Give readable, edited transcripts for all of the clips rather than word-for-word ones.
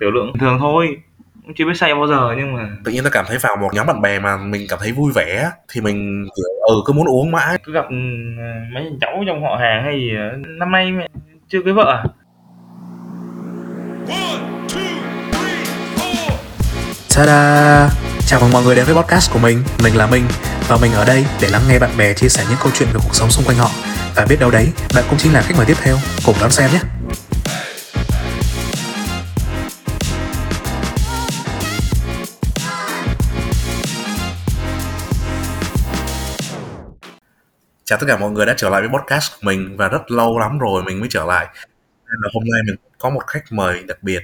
tiểu lượng thường thôi, cũng chưa biết say bao giờ. Nhưng mà tự nhiên ta cảm thấy vào một nhóm bạn bè mà mình cảm thấy vui vẻ thì mình cứ muốn uống mãi. Cứ gặp mấy cháu trong họ hàng hay gì đó. Năm nay mẹ chưa cưới vợ à? 1, 2, 3, 4. Ta-da! Chào mừng mọi người đến với podcast của mình. Mình là Minh và mình ở đây để lắng nghe bạn bè chia sẻ những câu chuyện về cuộc sống xung quanh họ. Và biết đâu đấy, bạn cũng chính là khách mời tiếp theo. Cùng đón xem nhé! Chào tất cả mọi người đã trở lại với podcast của mình. Và rất lâu lắm rồi mình mới trở lại. Nên là hôm nay mình có một khách mời đặc biệt.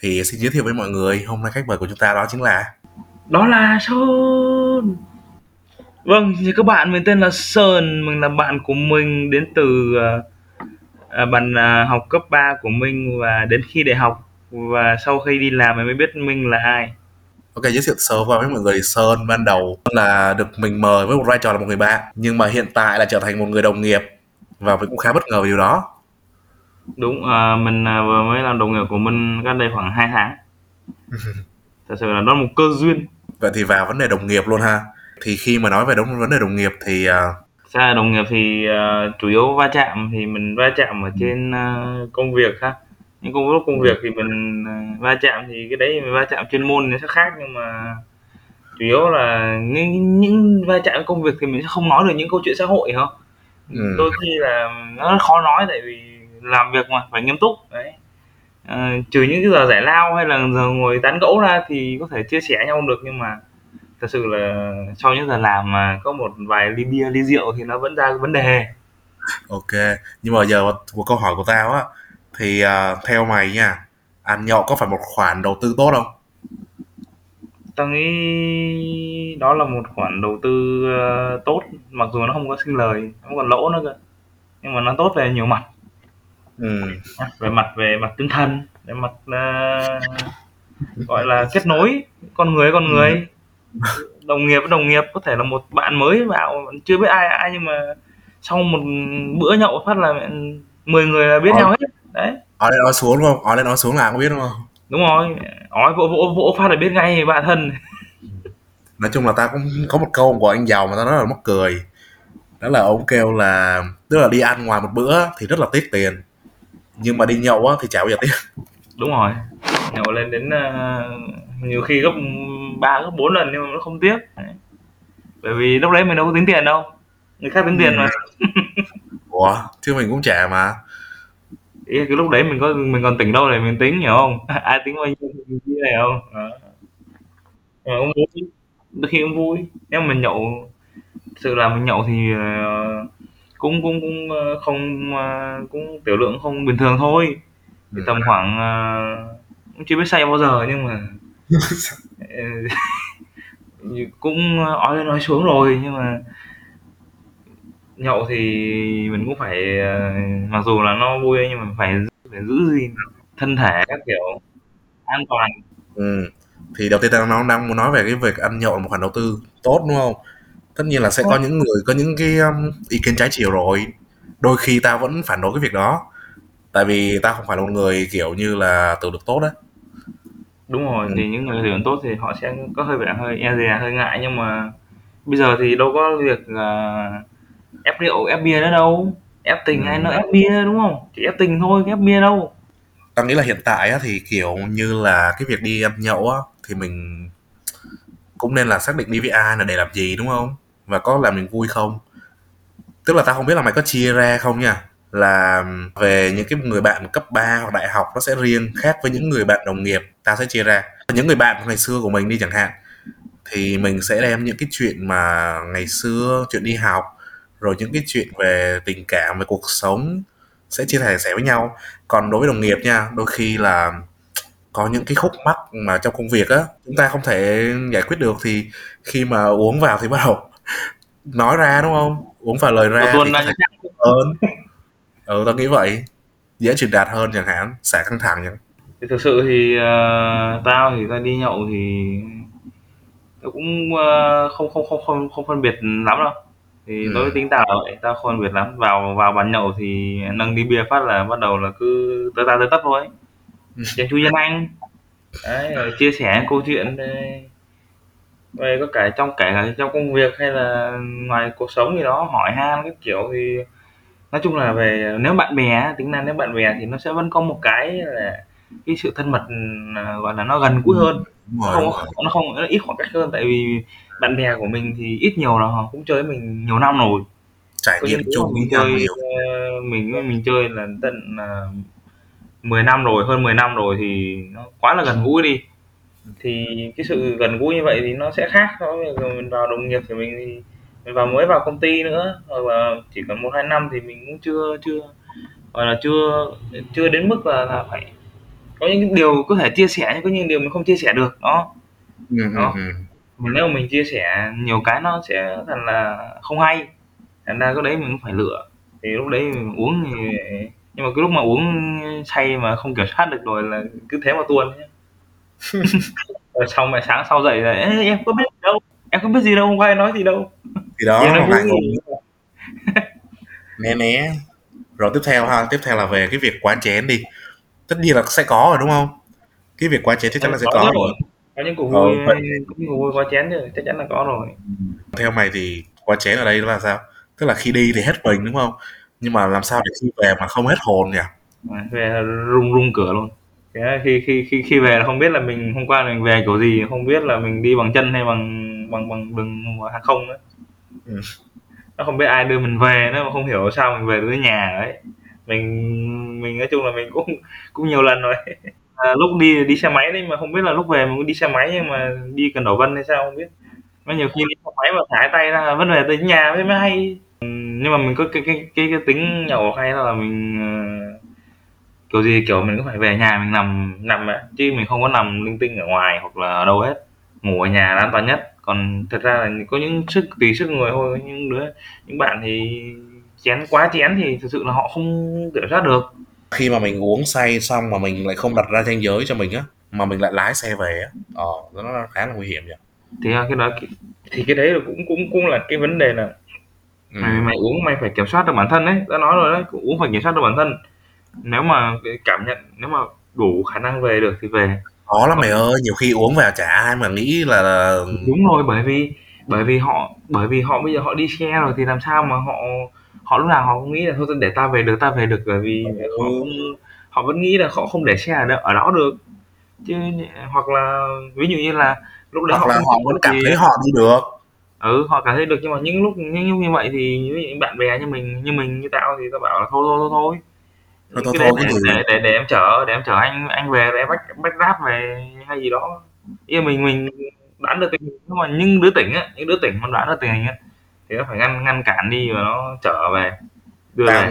Thì xin giới thiệu với mọi người, hôm nay khách mời của chúng ta đó chính là... Đó là Sơn. Vâng, thì các bạn, mình tên là Sơn. Mình là bạn của mình đến từ bạn học cấp 3 của mình. Và đến khi đại học và sau khi đi làm mình mới biết mình là ai. Ok, giới thiệu sơ qua với mọi người. Sơn ban đầu là được mình mời với một vai trò là một người bạn, nhưng mà hiện tại là trở thành một người đồng nghiệp. Và mình cũng khá bất ngờ về điều đó. Đúng, mình vừa mới làm đồng nghiệp của mình cách đây khoảng 2 tháng. Thật sự là nó là một cơ duyên. Vậy thì vào vấn đề đồng nghiệp luôn ha. Thì khi mà nói về vấn đề đồng nghiệp thì đồng nghiệp thì chủ yếu va chạm. Thì mình va chạm ở trên công việc ha. Những công việc thì mình va chạm, thì cái đấy mình va chạm chuyên môn nó sẽ khác. Nhưng mà chủ yếu là những va chạm công việc thì mình sẽ không nói được những câu chuyện xã hội không. Đôi khi là nó khó nói, tại vì làm việc mà phải nghiêm túc đấy. Trừ những cái giờ giải lao hay là giờ ngồi tán gẫu ra thì có thể chia sẻ nhau được, nhưng mà thật sự là sau những giờ làm mà có một vài ly bia ly rượu thì nó vẫn ra vấn đề. Ok, nhưng mà giờ của câu hỏi của tao á thì theo mày nha, ăn nhậu có phải một khoản đầu tư tốt không? Tao nghĩ đó là một khoản đầu tư tốt, mặc dù nó không có sinh lời, nó còn lỗ nữa cơ, nhưng mà nó tốt về nhiều mặt. Về mặt tinh thần, về mặt gọi là kết nối con người. Đồng nghiệp có thể là một bạn mới vào chưa biết ai, nhưng mà sau một bữa nhậu phát là 10 người là biết nhau hết đấy. Ói lên nói xuống là không biết đúng không? Đúng rồi, ói vỗ phát là biết ngay bạn thân. Nói chung là ta cũng có một câu của anh giàu mà ta nói là mắc cười, đó là ông kêu là tức là đi ăn ngoài một bữa thì rất là tiếc tiền, nhưng mà đi nhậu á thì chả bao giờ tiếc. Đúng rồi, nhậu lên đến nhiều khi gấp 3 gấp 4 lần nhưng mà nó không tiếc đấy. Bởi vì lúc đấy mình đâu có tính tiền đâu, người khác tính tiền mà. Ủa chứ mình cũng trẻ mà, ý cái lúc đấy mình còn tỉnh đâu để mình tính, hiểu không? Ai tính bao nhiêu như này không à. Mà cũng vui, đôi khi cũng vui. Nếu mình nhậu, sự là mình nhậu thì cũng không, cũng tiểu lượng không bình thường thôi. Thì tầm khoảng cũng chưa biết say bao giờ, nhưng mà cũng ói lên nói xuống rồi. Nhưng mà nhậu thì mình cũng phải, mặc dù là nó vui nhưng mà phải giữ gìn thân thể các kiểu an toàn. Thì đầu tiên ta đang muốn nói về cái việc ăn nhậu là một khoản đầu tư tốt đúng không? Tất nhiên là sẽ có những người có những cái ý kiến trái chiều rồi. Đôi khi ta vẫn phản đối cái việc đó, tại vì ta không phải là một người kiểu như là tự lực tốt đấy. Đúng rồi, thì những người tưởng tốt thì họ sẽ có hơi vẻ hơi e dè, hơi ngại. Nhưng mà bây giờ thì đâu có việc ép rượu, ép bia nữa đâu. Ép tình hay nó ép bia đúng không? Chỉ ép tình thôi, ép bia đâu. Ta nghĩ là hiện tại á, thì kiểu như là cái việc đi ăn nhậu á, thì mình cũng nên là xác định đi với ai là để làm gì đúng không? Và có làm mình vui không? Tức là ta không biết là mày có chia ra không nha, là về những cái người bạn cấp 3 hoặc đại học nó sẽ riêng, khác với những người bạn đồng nghiệp ta sẽ chia ra. Những người bạn ngày xưa của mình đi chẳng hạn, thì mình sẽ đem những cái chuyện mà ngày xưa, chuyện đi học, rồi những cái chuyện về tình cảm, về cuộc sống sẽ chia sẻ với nhau. Còn đối với đồng nghiệp nha, đôi khi là có những cái khúc mắc mà trong công việc á, chúng ta không thể giải quyết được, thì khi mà uống vào thì bắt đầu nói ra đúng không? Uống vào lời ra thì hơn. Tao nghĩ vậy, dễ truyền đạt hơn chẳng hạn, xả căng thẳng chẳng. Thì thực sự thì tao đi nhậu thì tao cũng không phân biệt lắm đâu. Thì đối với tính tao là vậy, tao không phân biệt lắm. Vào bàn nhậu thì nâng đi bia phát là bắt đầu là cứ tới tao tới tấp thôi. Chàng chú Dân Anh Đấy, rồi chia sẻ câu chuyện về có cả trong công việc hay là ngoài cuộc sống gì đó, hỏi han các kiểu. Thì nói chung là về nếu bạn bè á, tính ra nếu bạn bè thì nó sẽ vẫn có một cái là cái sự thân mật, gọi là nó gần gũi hơn, Đúng nó rồi, không đúng có- rồi. nó không nó ít khoảng cách hơn. Tại vì bạn bè của mình thì ít nhiều là họ cũng chơi với mình nhiều năm rồi, Trải có nghiệm những đứa mà chung với mình nhau chơi nhiều. Mình chơi là tận 10 năm rồi, hơn 10 năm rồi, thì nó quá là gần gũi đi. Thì cái sự gần gũi như vậy thì nó sẽ khác so với việc mình vào đồng nghiệp của mình, thì mình mới vào công ty nữa, hoặc là chỉ cần 1 2 năm thì mình cũng chưa chưa gọi là chưa chưa đến mức là phải có những điều có thể chia sẻ, nhưng có những điều mình không chia sẻ được đó ừ, ừ, đó. ừ. Mà nếu mà mình chia sẻ nhiều cái nó sẽ thành là không hay, thành ra cái đấy mình cũng phải lựa. Thì lúc đấy mình uống thì, nhưng mà cái lúc mà uống say mà không kiểm soát được rồi là cứ thế mà tuôn ấy. Rồi xong rồi sáng sau dậy là "Ê, em có biết gì đâu, em có biết gì đâu, không ai nói gì đâu, Thì chỉ đó nó lại ngồi vui". né né rồi. Tiếp theo là về cái việc quá chén đi, tất nhiên là sẽ có rồi đúng không? Cái việc quá chén chắc chắn là sẽ Có có rồi. rồi, có những cuộc vui, Vậy có những cuộc vui quá chén chứ, chắc chắn là có rồi. theo mày thì quá chén ở đây là sao? Tức là khi đi thì hết mình đúng không, nhưng mà làm sao để khi về mà không hết hồn nhỉ? Mà về là rung rung cửa luôn. Thế là khi về là không biết là mình hôm qua mình về kiểu gì, không biết là mình đi bằng chân hay bằng đường hàng không nữa, ừ. nó không biết ai đưa mình về nữa, mà không hiểu sao mình về tới nhà đấy. Mình nói chung là mình cũng cũng nhiều lần rồi. Lúc đi thì đi xe máy đấy, mà không biết là lúc về mình cũng đi xe máy, nhưng mà đi cần đổ vân hay sao không biết, mà nhiều khi đi xe máy mà thải tay ra là vẫn về tới nhà mới hay. Nhưng mà mình có cái tính nhậu hay là mình kiểu gì kiểu mình cũng phải về nhà mình nằm ạ, chứ mình không có nằm linh tinh ở ngoài hoặc là ở đâu hết. Ngủ ở nhà là an toàn nhất. Còn thật ra là có những tùy sức người thôi, có những bạn thì quá chén thì thực sự là họ không kiểm soát được. Khi mà mình uống say xong mà mình lại không đặt ra ranh giới cho mình á, mà mình lại lái xe về á, nó khá là nguy hiểm nhỉ. Thì cái đó thì cái đấy là cũng cũng cũng là cái vấn đề là ừ. mày uống mày phải kiểm soát được bản thân đấy, đã nói rồi đấy, uống phải kiểm soát được bản thân. Nếu mà cái cảm nhận, nếu mà đủ khả năng về được thì về. Khó lắm Còn mày ơi, nhiều khi uống vào chả ai mà nghĩ là đúng rồi, bởi vì họ bây giờ họ đi xe rồi thì làm sao mà họ họ lúc nào họ cũng nghĩ là thôi để ta về được, bởi vì họ vẫn nghĩ là họ không để xe ở đó được chứ. Hoặc là ví dụ như là lúc đấy hoặc họ là không họ vẫn hiểu cảm thì thấy họ đi được. Họ cảm thấy được, nhưng mà những lúc như vậy thì những bạn bè như tao thì tao bảo là thôi, Thôi thôi cái đấy thôi cứ để để để, để em chở, anh về rồi em bách ráp về hay gì đó. Ý là mình đoán được tình hình, nhưng mà những đứa tỉnh mà đoán được tình hình á thì nó phải ngăn ngăn cản đi và nó chở về đưa tao về.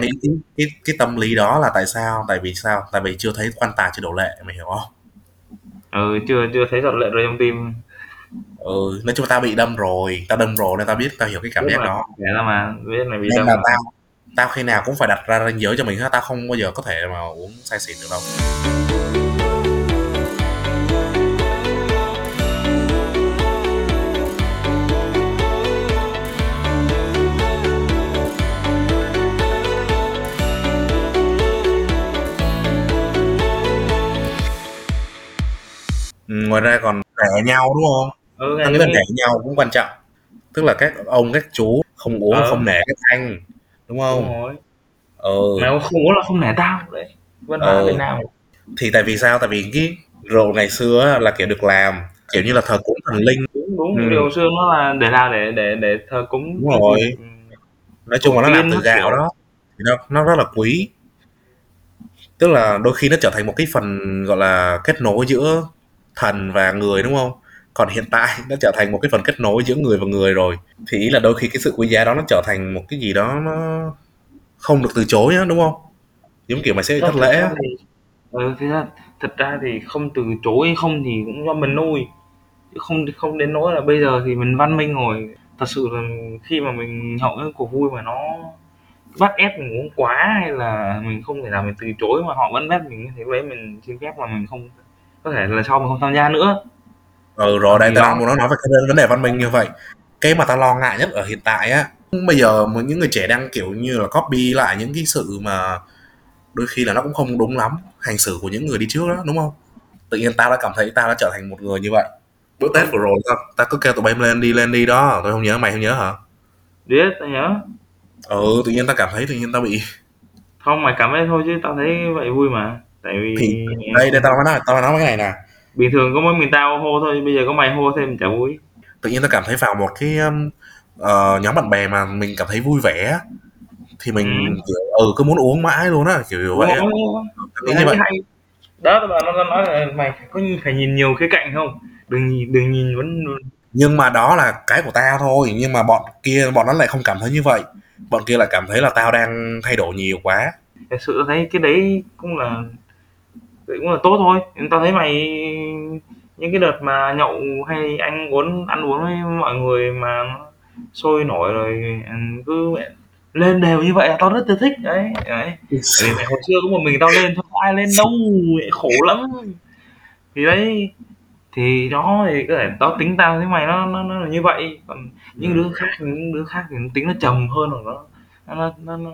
nghĩ cái tâm lý đó là tại vì sao tại vì chưa thấy quan tài chưa đổ lệ, mày hiểu không? Chưa chưa thấy giọt lệ rơi trong tim, Nói chung tao bị đâm rồi, nên tao biết, tao hiểu cái cảm biết giác mà, đó, để ra mà biết là bị nên đâm là mà. tao khi nào cũng phải đặt ra ranh giới cho mình hết, tao không bao giờ có thể mà uống say xỉn được đâu. Ngoài ra còn đẻ nhau đúng không? Tao Ngày nghĩ là đẻ nhau cũng quan trọng, tức là các ông các chú không uống là ờ không nể các anh đúng đúng không? rồi, ờ mày cũng không muốn là không nể tao đấy, văn hóa ờ Việt Nam. Thì tại vì sao? Tại vì cái rượu ngày xưa á, là kiểu được làm kiểu như là thờ cúng thần linh. Đúng ừ, đúng điều xưa nó là để nào để thờ cúng Đúng cái rồi, gì nói chung tổ là nó làm tiên từ các gạo kiểu. đó, thì nó rất là quý, tức là đôi khi nó trở thành một cái phần gọi là kết nối giữa thần và người đúng không? Còn hiện tại nó trở thành một cái phần kết nối giữa người và người rồi, thì ý là đôi khi cái sự quý giá đó nó trở thành một cái gì đó nó không được từ chối á, đúng không? Giống kiểu mày sẽ bị Thật thất thật lễ ra á. thì ừ, thế ra, thật ra thì không từ chối, không thì cũng do mình nuôi, chứ không không đến nỗi là bây giờ thì mình văn minh rồi. Thật sự là khi mà mình nhậu những cuộc vui mà nó bắt ép mình uống quá, hay là mình không thể nào mình từ chối mà họ vẫn ép mình, thì lúc đấy mình xin phép là mình không có thể là sau mình không tham gia nữa Rồi đây, thì tao đang đó. muốn nói về cái vấn đề văn minh như vậy. Cái mà tao lo ngại nhất ở hiện tại á, bây giờ mà những người trẻ đang kiểu như là copy lại những cái sự mà đôi khi là nó cũng không đúng lắm, hành xử của những người đi trước đó đúng không? tự nhiên tao đã cảm thấy tao đã trở thành một người như vậy. Bữa Tết vừa rồi tao cứ kêu tụi bay lên đi đó, tôi không nhớ, mày không nhớ hả? Biết, tao nhớ. Tự nhiên tao cảm thấy tự nhiên tao bị... Không, mày cảm thấy thôi chứ tao thấy vậy vui mà. Tại vì... Thì... Đây tao nói cái này nè. Bình thường có mỗi mình tao hô thôi, bây giờ có mày hô thêm chả vui. Tự nhiên tao cảm thấy vào một cái nhóm bạn bè mà mình cảm thấy vui vẻ thì mình cứ muốn uống mãi luôn á, kiểu vậy. Như vậy. Đó, nó nói là mày có phải nhìn nhiều khía cạnh không? Đừng nhìn vẫn. Nhưng mà đó là cái của tao thôi, nhưng mà bọn nó lại không cảm thấy như vậy. Bọn kia lại cảm thấy là tao đang thay đổi nhiều quá. Thật sự thấy cái đấy cũng là tốt thôi. Tao thấy mày những cái đợt mà nhậu hay ăn uống với mọi người mà sôi nổi rồi cứ lên đều như vậy là tao rất là thích đấy. Vì mày hồi xưa có một mình tao lên thôi, ai lên đâu, khổ lắm. Thì đấy, thì đó, thì có thể tao tính tao với mày nó là như vậy. Còn những đứa khác thì tính nó trầm hơn, hoặc nó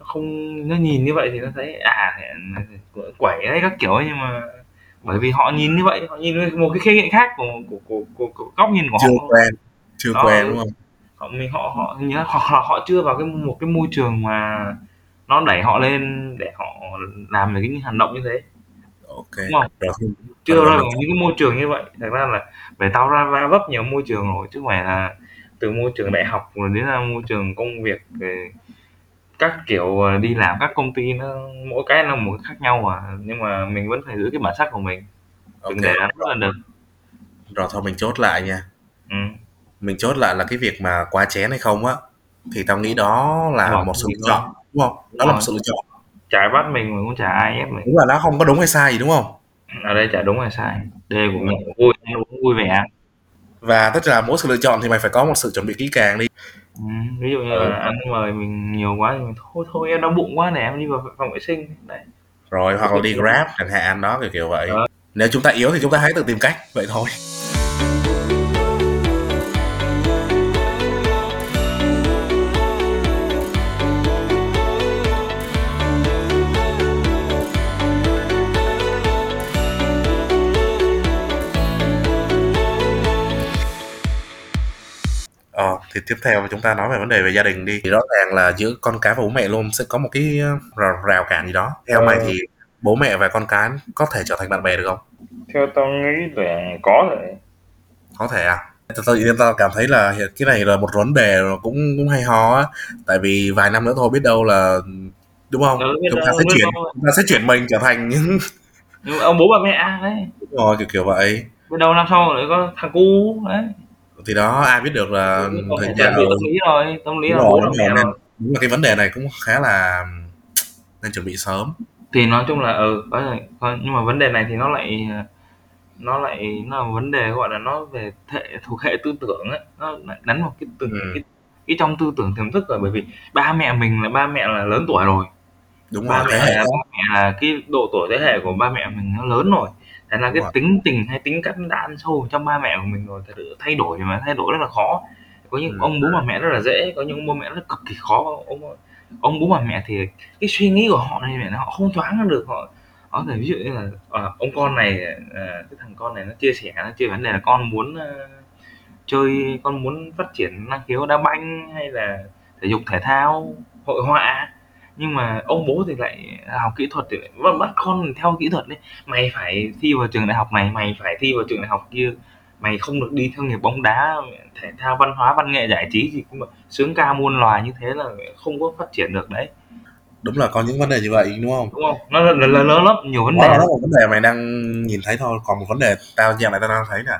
không, nó nhìn như vậy thì nó thấy quẩy đấy các kiểu ấy, nhưng mà bởi vì họ nhìn như vậy, họ nhìn một cái khía cạnh khác của góc nhìn của họ. Chưa quen đúng không? Họ chưa vào một cái môi trường mà nó đẩy họ lên để họ làm được những hành động như thế. Okay. Đúng không? Rồi. Chưa ra những cái môi trường như vậy. Thật ra là về tao ra vấp nhiều môi trường rồi, chứ không phải là từ môi trường đại học rồi đến là môi trường công việc rồi các kiểu đi làm các công ty, nó mỗi cái là một khác nhau mà, nhưng mà mình vẫn phải giữ cái bản sắc của mình. Đừng để nó là được. Rồi thôi mình chốt lại nha. Mình chốt lại là cái việc mà quá chén hay không á, thì tao nghĩ đó là một sự lựa chọn, đúng không? Đó là một sự lựa chọn. Chả bắt mình cũng chả ai ép mình. Đúng là nó không có đúng hay sai gì, đúng không? Ở đây chả đúng hay sai. Đây của mình vui vẻ. Và tất cả mỗi sự lựa chọn thì mày phải có một sự chuẩn bị kỹ càng đi. Ví dụ như là ăn mời mình nhiều quá thì mình thôi em đau bụng quá nè, em đi vào phòng vệ sinh. Đấy. Rồi hoặc là đi Grab chẳng hạn đó, kiểu vậy. Đó. Nếu chúng ta yếu thì chúng ta hãy tự tìm cách, vậy thôi. Thì tiếp theo chúng ta nói về vấn đề về gia đình đi. Thì rõ ràng là giữa con cái và bố mẹ luôn sẽ có một cái rào cản gì đó. Theo mày thì bố mẹ và con cái có thể trở thành bạn bè được không? Theo tao nghĩ là có thể à? Tao cảm thấy là cái này là một vấn đề cũng hay ho á. Tại vì vài năm nữa thôi biết đâu là, đúng không? Chúng ta sẽ chuyển mình trở thành những ông bố bà mẹ đấy. Đúng rồi, kiểu vậy. Biết đâu năm sau lại có thằng cu đấy. Thì đó, ai biết được là đúng là cái vấn đề này cũng khá là nên chuẩn bị sớm. Thì nói chung là nhưng mà vấn đề này thì nó là vấn đề gọi là nó về hệ tư tưởng ấy, nó đánh vào cái trong tư tưởng tiềm thức rồi, bởi vì ba mẹ mình là lớn tuổi rồi. Đúng ba rồi, ba mẹ là cái độ tuổi thế hệ của ba mẹ mình nó lớn rồi. Thế là cái tính tình hay tính cách đã ăn sâu trong ba mẹ của mình rồi, thay đổi rất là khó. Có những ông bố bà mẹ rất là dễ, có những ông bố mẹ rất cực kỳ khó. Ông bố bà mẹ thì cái suy nghĩ của họ này họ không thoáng ra được. Họ có thể ví dụ như là ông con này, cái thằng con này nó chia sẻ vấn đề là con muốn chơi, con muốn phát triển năng khiếu đá banh hay là thể dục thể thao, hội họa. Nhưng mà ông bố thì lại học kỹ thuật thì lại bắt con theo kỹ thuật đấy. Mày phải thi vào trường đại học này, mày phải thi vào trường đại học kia, mày không được đi theo nghiệp bóng đá, thể thao, văn hóa, văn nghệ, giải trí gì cũng mà sướng ca muôn loài như thế là không có phát triển được đấy. Đúng là có những vấn đề như vậy, đúng không? Đúng không? Nó là lớn lắm, nhiều vấn đề. Đó là một vấn đề mày đang nhìn thấy thôi. Còn một vấn đề tao đang thấy nè,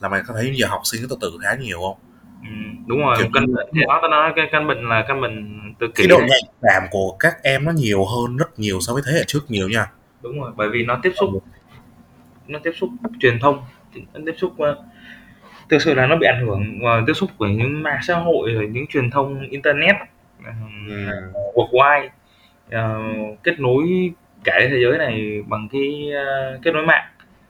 là mày có thấy giờ học sinh tự tử khá nhiều không? Đúng rồi, căn bệnh tự kỷ. Cái độ nhạy cảm của các em nó nhiều hơn rất nhiều so với thế hệ trước nhiều nha. Đúng rồi, bởi vì nó tiếp xúc truyền thông, nó tiếp xúc thực sự là nó bị ảnh hưởng tiếp xúc của những mạng xã hội rồi những truyền thông internet worldwide, kết nối cả thế giới này bằng cái kết nối mạng.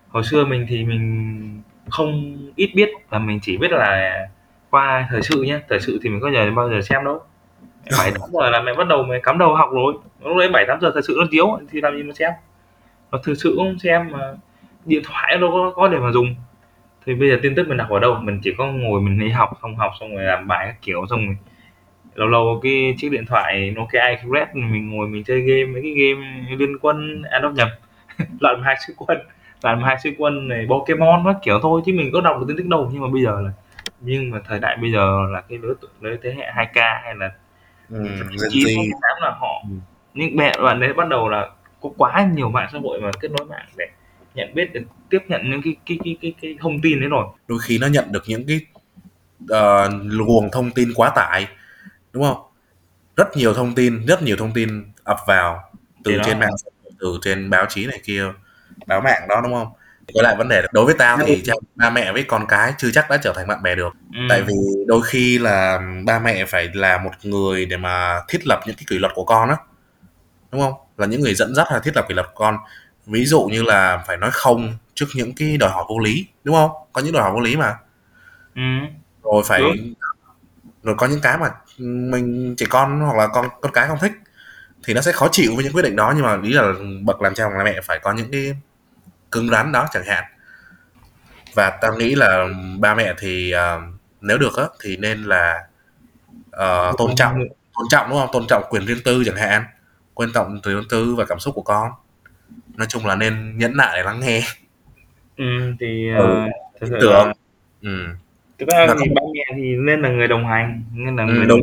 Hồi xưa mình thì mình không ít biết và mình chỉ biết là qua thời sự nhé, thời sự thì mình có giờ bao giờ xem đâu. 7-8 giờ là mày bắt đầu mày cắm đầu học rồi, lúc đấy 7-8 giờ thời sự nó chiếu thì làm gì mà xem. Nó thực sự không xem mà điện thoại đâu có để mà dùng. Thì bây giờ tin tức mình đọc ở đâu, mình chỉ có ngồi mình đi học, không học xong rồi làm bài các kiểu, xong rồi lâu lâu cái chiếc điện thoại Nokia iQred mình ngồi mình chơi game, mấy cái game Liên Quân, Đốc Nhập, Loạn 12 Sứ Quân, Loạn 12 Sứ Quân này, Pokemon các kiểu thôi, chứ mình có đọc được tin tức đâu. Nhưng mà bây giờ là, nhưng mà thời đại bây giờ là cái lứa thế hệ 2K hay là 9, 8 là họ những mẹ bạn đấy bắt đầu là có quá nhiều mạng xã hội mà kết nối mạng để nhận biết, để tiếp nhận những cái thông tin đấy rồi. Đôi khi nó nhận được những cái luồng thông tin quá tải, đúng không? Rất nhiều thông tin ập vào từ trên mạng, từ trên báo chí này kia, báo mạng đó, đúng không? Quay lại vấn đề đối với tao thì cha ba mẹ với con cái chưa chắc đã trở thành bạn bè được. Tại vì đôi khi là ba mẹ phải là một người để mà thiết lập những cái kỷ luật của con á, đúng không? Là những người dẫn dắt hay thiết lập kỷ luật của con. Ví dụ như là phải nói không trước những cái đòi hỏi vô lý, đúng không? Có những đòi hỏi vô lý mà. Rồi phải rồi có những cái mà mình trẻ con hoặc là con cái không thích thì nó sẽ khó chịu với những quyết định đó, nhưng mà ý là bậc làm cha hoặc là mẹ phải có những cái cứng rắn đó chẳng hạn. Và tao nghĩ là ba mẹ thì nếu được á thì nên là tôn trọng, đúng không? Tôn trọng quyền riêng tư chẳng hạn, tôn trọng quyền riêng tư và cảm xúc của con. Nói chung là nên nhẫn nại để lắng nghe. Thực ra thì ba mẹ thì nên là người đồng hành, nên là người đúng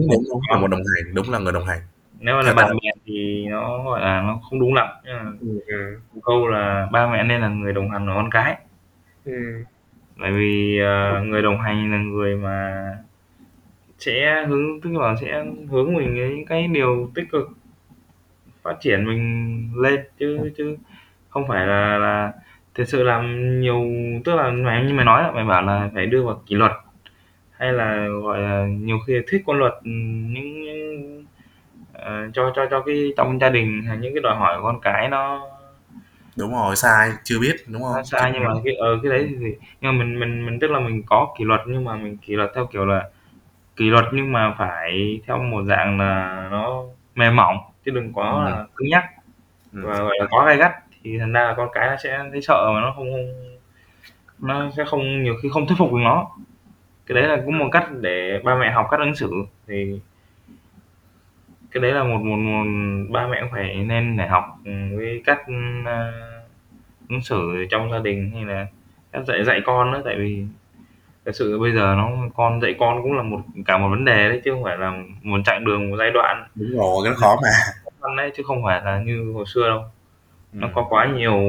là người đồng hành. Nếu mà là bạn bè thì nó gọi là nó không đúng lắm. Câu là ba mẹ nên là người đồng hành của con cái. Bởi vì người đồng hành là người mà sẽ hướng, tức là sẽ hướng mình cái điều tích cực, phát triển mình lên, chứ không phải là thực sự làm nhiều, tức là mày như mày nói, mày bảo là phải đưa vào kỷ luật hay là gọi là nhiều khi thuyết quân luật những cho cái trong gia đình, những cái đòi hỏi của con cái nó đúng rồi, sai chưa biết, đúng không? Sai, nhưng mà cái đấy thì nhưng mà mình tức là mình có kỷ luật, nhưng mà mình kỷ luật theo kiểu là kỷ luật nhưng mà phải theo một dạng là nó mềm mỏng, chứ đừng có là cứng nhắc và gọi là quá gay gắt, thì thành ra là con cái nó sẽ thấy sợ mà nó sẽ không nhiều khi không thuyết phục được nó. Cái đấy là cũng một cách để ba mẹ học cách ứng xử, thì cái đấy là một ba mẹ cũng phải nên để học với cách ứng xử trong gia đình, hay là cách dạy con nữa. Tại vì cái sự bây giờ con dạy con cũng là cả một vấn đề đấy, chứ không phải là một chặng đường, một giai đoạn. Đúng rồi, cái khó mà đấy, chứ không phải là như hồi xưa đâu. Nó có quá nhiều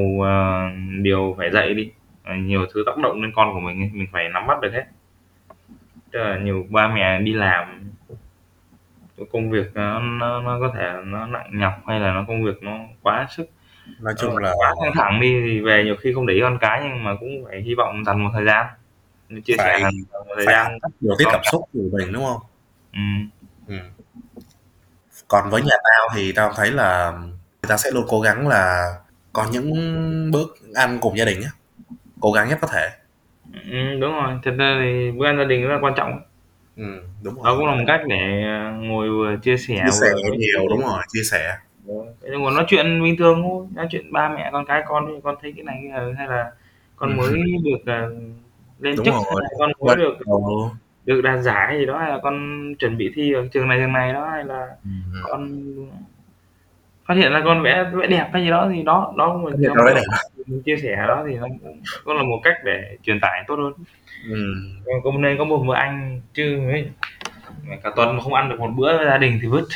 điều phải dạy đi, nhiều thứ tác động lên con của mình phải nắm bắt được hết. Tức là nhiều ba mẹ đi làm, công việc nó có thể nó nặng nhọc, hay là công việc nó quá sức, nói chung là quá căng thẳng đi, thì về nhiều khi không để ý con cái, nhưng mà cũng phải hy vọng dành một thời gian, chia sẻ một thời gian điều tiết cảm xúc của mình, đúng không? Còn với nhà tao thì tao thấy là người ta sẽ luôn cố gắng là có những bữa ăn cùng gia đình á, cố gắng nhất có thể. Đúng rồi, thật ra thì bữa ăn gia đình rất là quan trọng. Đúng rồi. Đó cũng là một cách để ngồi vừa chia sẻ vừa... nhiều, đúng rồi, chia sẻ. Nhưng mà nói chuyện bình thường thôi, nói chuyện ba mẹ con cái con, thì con thấy cái này hay là con mới được lên chức, hay con mới được đạt giải gì đó, hay là con chuẩn bị thi ở trường này đó, hay là con phát hiện là con vẽ đẹp hay gì đó, thì đó mình chia sẻ đó, thì nó cũng là một cách để truyền tải tốt hơn. Cũng nên có một bữa ăn, chứ cả tuần mà không ăn được một bữa với gia đình thì vứt.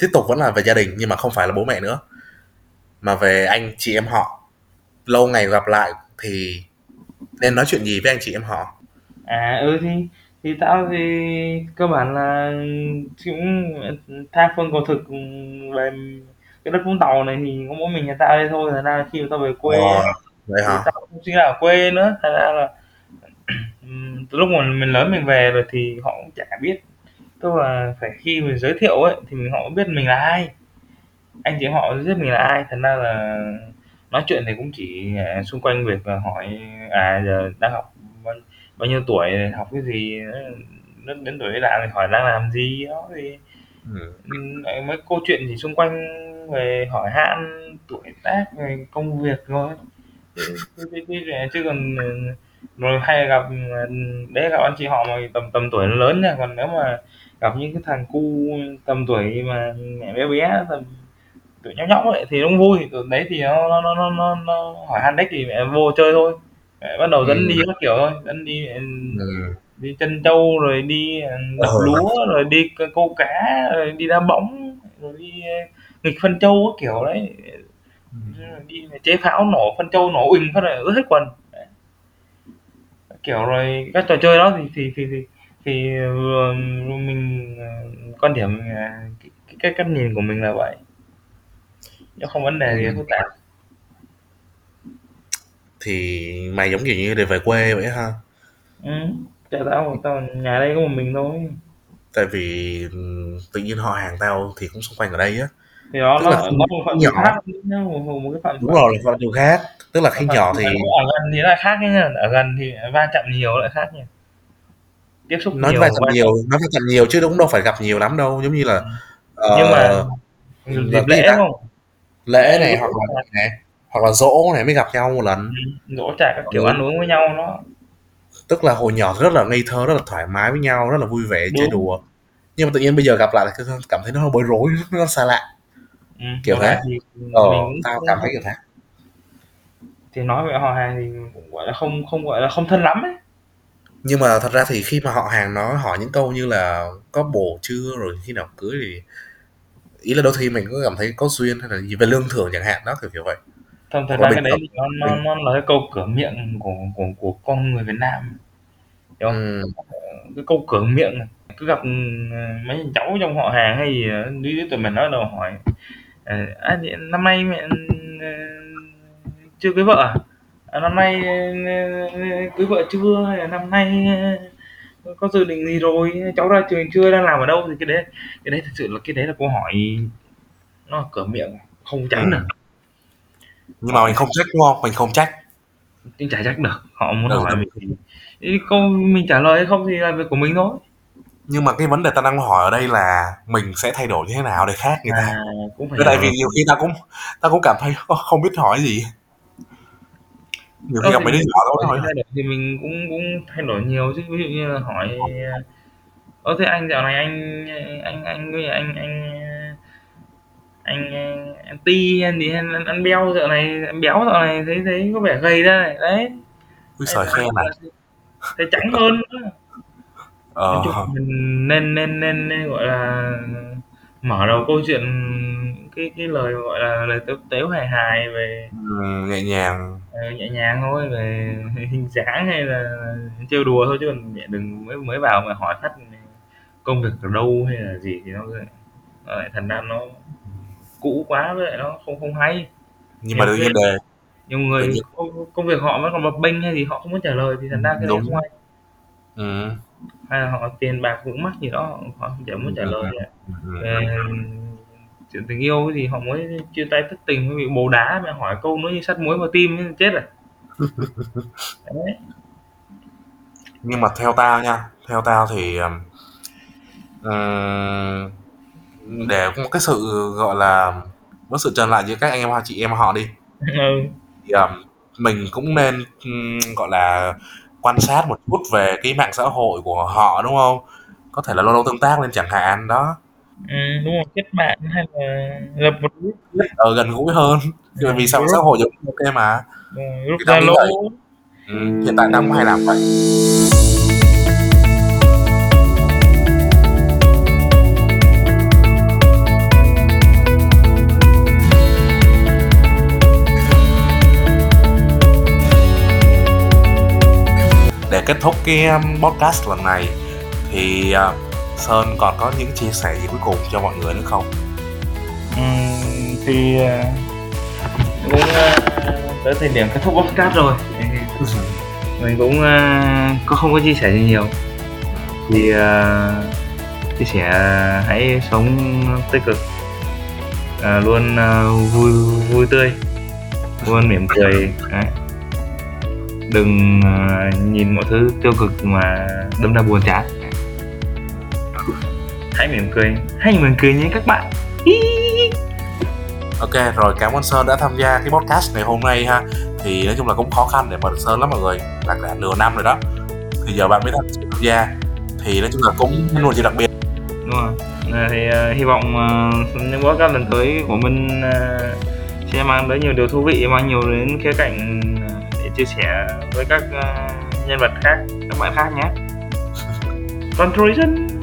Tiếp tục vẫn là về gia đình, nhưng mà không phải là bố mẹ nữa, mà về anh chị em họ. Lâu ngày gặp lại thì nên nói chuyện gì với anh chị em họ? Thì tao thì cơ bản là cũng tha phương cầu thực về cái đất Vũng Tàu này, thì có mỗi mình nhà tao đây thôi. Thật ra khi mà tao về quê tao cũng chính là ở quê nữa, thật ra là từ lúc mà mình lớn mình về rồi thì họ cũng chả biết. Tức là phải khi mình giới thiệu ấy thì họ biết mình là ai, anh chị họ biết mình là ai, thành ra là nói chuyện thì cũng chỉ xung quanh việc là hỏi giờ đang học bao nhiêu tuổi, học cái gì, đến tuổi đi làm thì hỏi đang làm gì đó, thì Ừ. Lại mấy câu chuyện chỉ xung quanh về hỏi han tuổi tác về công việc thôi. Chứ còn rồi hay gặp đấy gặp anh chị họ mà tầm tầm tuổi nó lớn nha, còn nếu mà gặp những cái thằng cu tầm tuổi mà mẹ bé bé tầm tuổi nhóc nhóc ấy thì nó không vui, tụi đấy thì nó hỏi han đếch thì mẹ vô chơi thôi, mẹ bắt đầu dẫn đi ừ. các kiểu thôi, dẫn đi ừ. đi chân trâu rồi đi đập lúa rồi đi câu cá rồi đi đá bóng rồi đi nghịch phân trâu các kiểu đấy, đi chế pháo nổ phân trâu nổ uỳnh phát là ướt hết quần kiểu, rồi các trò chơi đó thì mình quan điểm cái cách nhìn của mình là vậy, nó không vấn đề gì phức tạp. Thì mày giống kiểu như để về quê vậy ha? Ừ, tao nhà đây có một mình thôi. Tại vì tự nhiên họ hàng tao thì cũng xung quanh ở đây á. Thì đó, nó một phạm nhỏ. Đúng rồi, phạm điều khác. Tức là khi nhỏ thì... Ở gần thì lại khác nha, ở gần thì va chạm nhiều lại khác nha. Tiếp xúc nói nhiều. Nói va chạm nhiều chứ cũng đâu phải gặp nhiều lắm đâu, giống như là... Nhưng mà... Dịp lễ không? Lễ này hoặc là dỗ này mới gặp nhau một lần. Dỗ trả các kiểu ăn uống với nhau nó. Tức là hồi nhỏ rất là ngây thơ, rất là thoải mái với nhau, rất là vui vẻ, chơi đùa. Nhưng mà tự nhiên bây giờ gặp lại là cảm thấy nó hơi bối rối, nó xa lạ. Ừ, kiểu thế. Tao cảm thấy kiểu thế. Thì nói về họ hàng thì cũng gọi là không gọi là không thân lắm ấy. Nhưng mà thật ra thì khi mà họ hàng nó hỏi những câu như là có bồ chưa, rồi khi nào cưới thì ý là đôi khi mình có cảm thấy có duyên hay là gì về lương thưởng chẳng hạn đó, kiểu vậy. Thật ra cái đấy thì nó là cái câu cửa miệng của con người Việt Nam. Hiểu không? Cái câu cửa miệng này. Cứ gặp mấy cháu trong họ hàng hay gì đi tụi mình nói đầu hỏi năm nay mẹ chưa cưới vợ à? Năm nay cưới vợ chưa? Hay là năm nay có dự định gì rồi? Cháu ra trường chưa? Đang làm ở đâu? Thì cái đấy thật sự là cái đấy là câu hỏi nó là cửa miệng, không tránh được. Nhưng mà mình không trách đúng không? Mình không trách. Mình chả trách được. Họ muốn hỏi mình thì không, mình trả lời hay không thì là việc của mình thôi. Nhưng mà cái vấn đề ta đang hỏi ở đây là mình sẽ thay đổi như thế nào để khác người ta. Tại vì nhiều khi ta cũng cảm thấy không biết hỏi gì. Nhiều khi gặp mấy đứa nhỏ đó hỏi. Thì mình cũng thay đổi nhiều chứ, ví dụ như là hỏi thế anh dạo này anh ti anh thì ăn béo dạo này, béo dạo này thấy có vẻ gầy ra này đấy. Ui sỏi khe này. Thấy trắng hơn nữa. Mình nên gọi là mở đầu câu chuyện cái lời gọi là lời tếu hài hài về nhẹ nhàng thôi, về hình dáng hay là trêu đùa thôi, chứ còn mẹ đừng mới vào mà hỏi thắt công việc ở đâu hay là gì thì nó lại thành ra nó cũ quá, với lại nó không hay. Nhưng mà đương nhiên là nhiều người công việc họ vẫn còn bập bênh hay gì họ không muốn trả lời thì thành ra cái này không hay. Hay là họ tiền bạc vướng mắc gì đó họ chẳng muốn trả lời. Chuyện tình yêu thì họ mới chia tay thất tình bị bồ đá, mẹ hỏi câu nó như sắt muối vào tim chết rồi. Nhưng mà theo tao thì để có một cái sự gọi là có sự trở lại giữa các anh em chị em họ đi thì mình cũng nên gọi là quan sát một chút về cái mạng xã hội của họ, đúng không? Có thể là lâu lâu tương tác lên chẳng hạn đó. Đúng rồi, kết bạn hay là lập một group ở gần gũi hơn. Bởi vì sao xã hội giống ok mà. Group Zalo. Hiện tại đang hay làm vậy. Để kết thúc cái podcast lần này thì Sơn còn có những chia sẻ gì cuối cùng cho mọi người nữa không? Thì cũng tới thời điểm kết thúc podcast rồi, mình cũng không có chia sẻ gì nhiều. Thì chia sẻ hãy sống tích cực, luôn vui tươi, luôn mỉm cười đấy. Đừng nhìn mọi thứ tiêu cực mà đâm ra buồn chán. Hãy mỉm cười như các bạn. Ok rồi, cảm ơn Sơn đã tham gia cái podcast ngày hôm nay ha. Thì nói chung là cũng khó khăn để mời được Sơn lắm mọi người, là cả nửa năm rồi đó. Thì giờ bạn mới tham gia, thì nói chung là cũng một điều đặc biệt. Đúng rồi. Thì hy vọng những podcast lần tới của mình sẽ mang tới nhiều điều thú vị, mang nhiều đến khía cạnh để chia sẻ với các nhân vật khác, các bạn khác nhé. Controllation.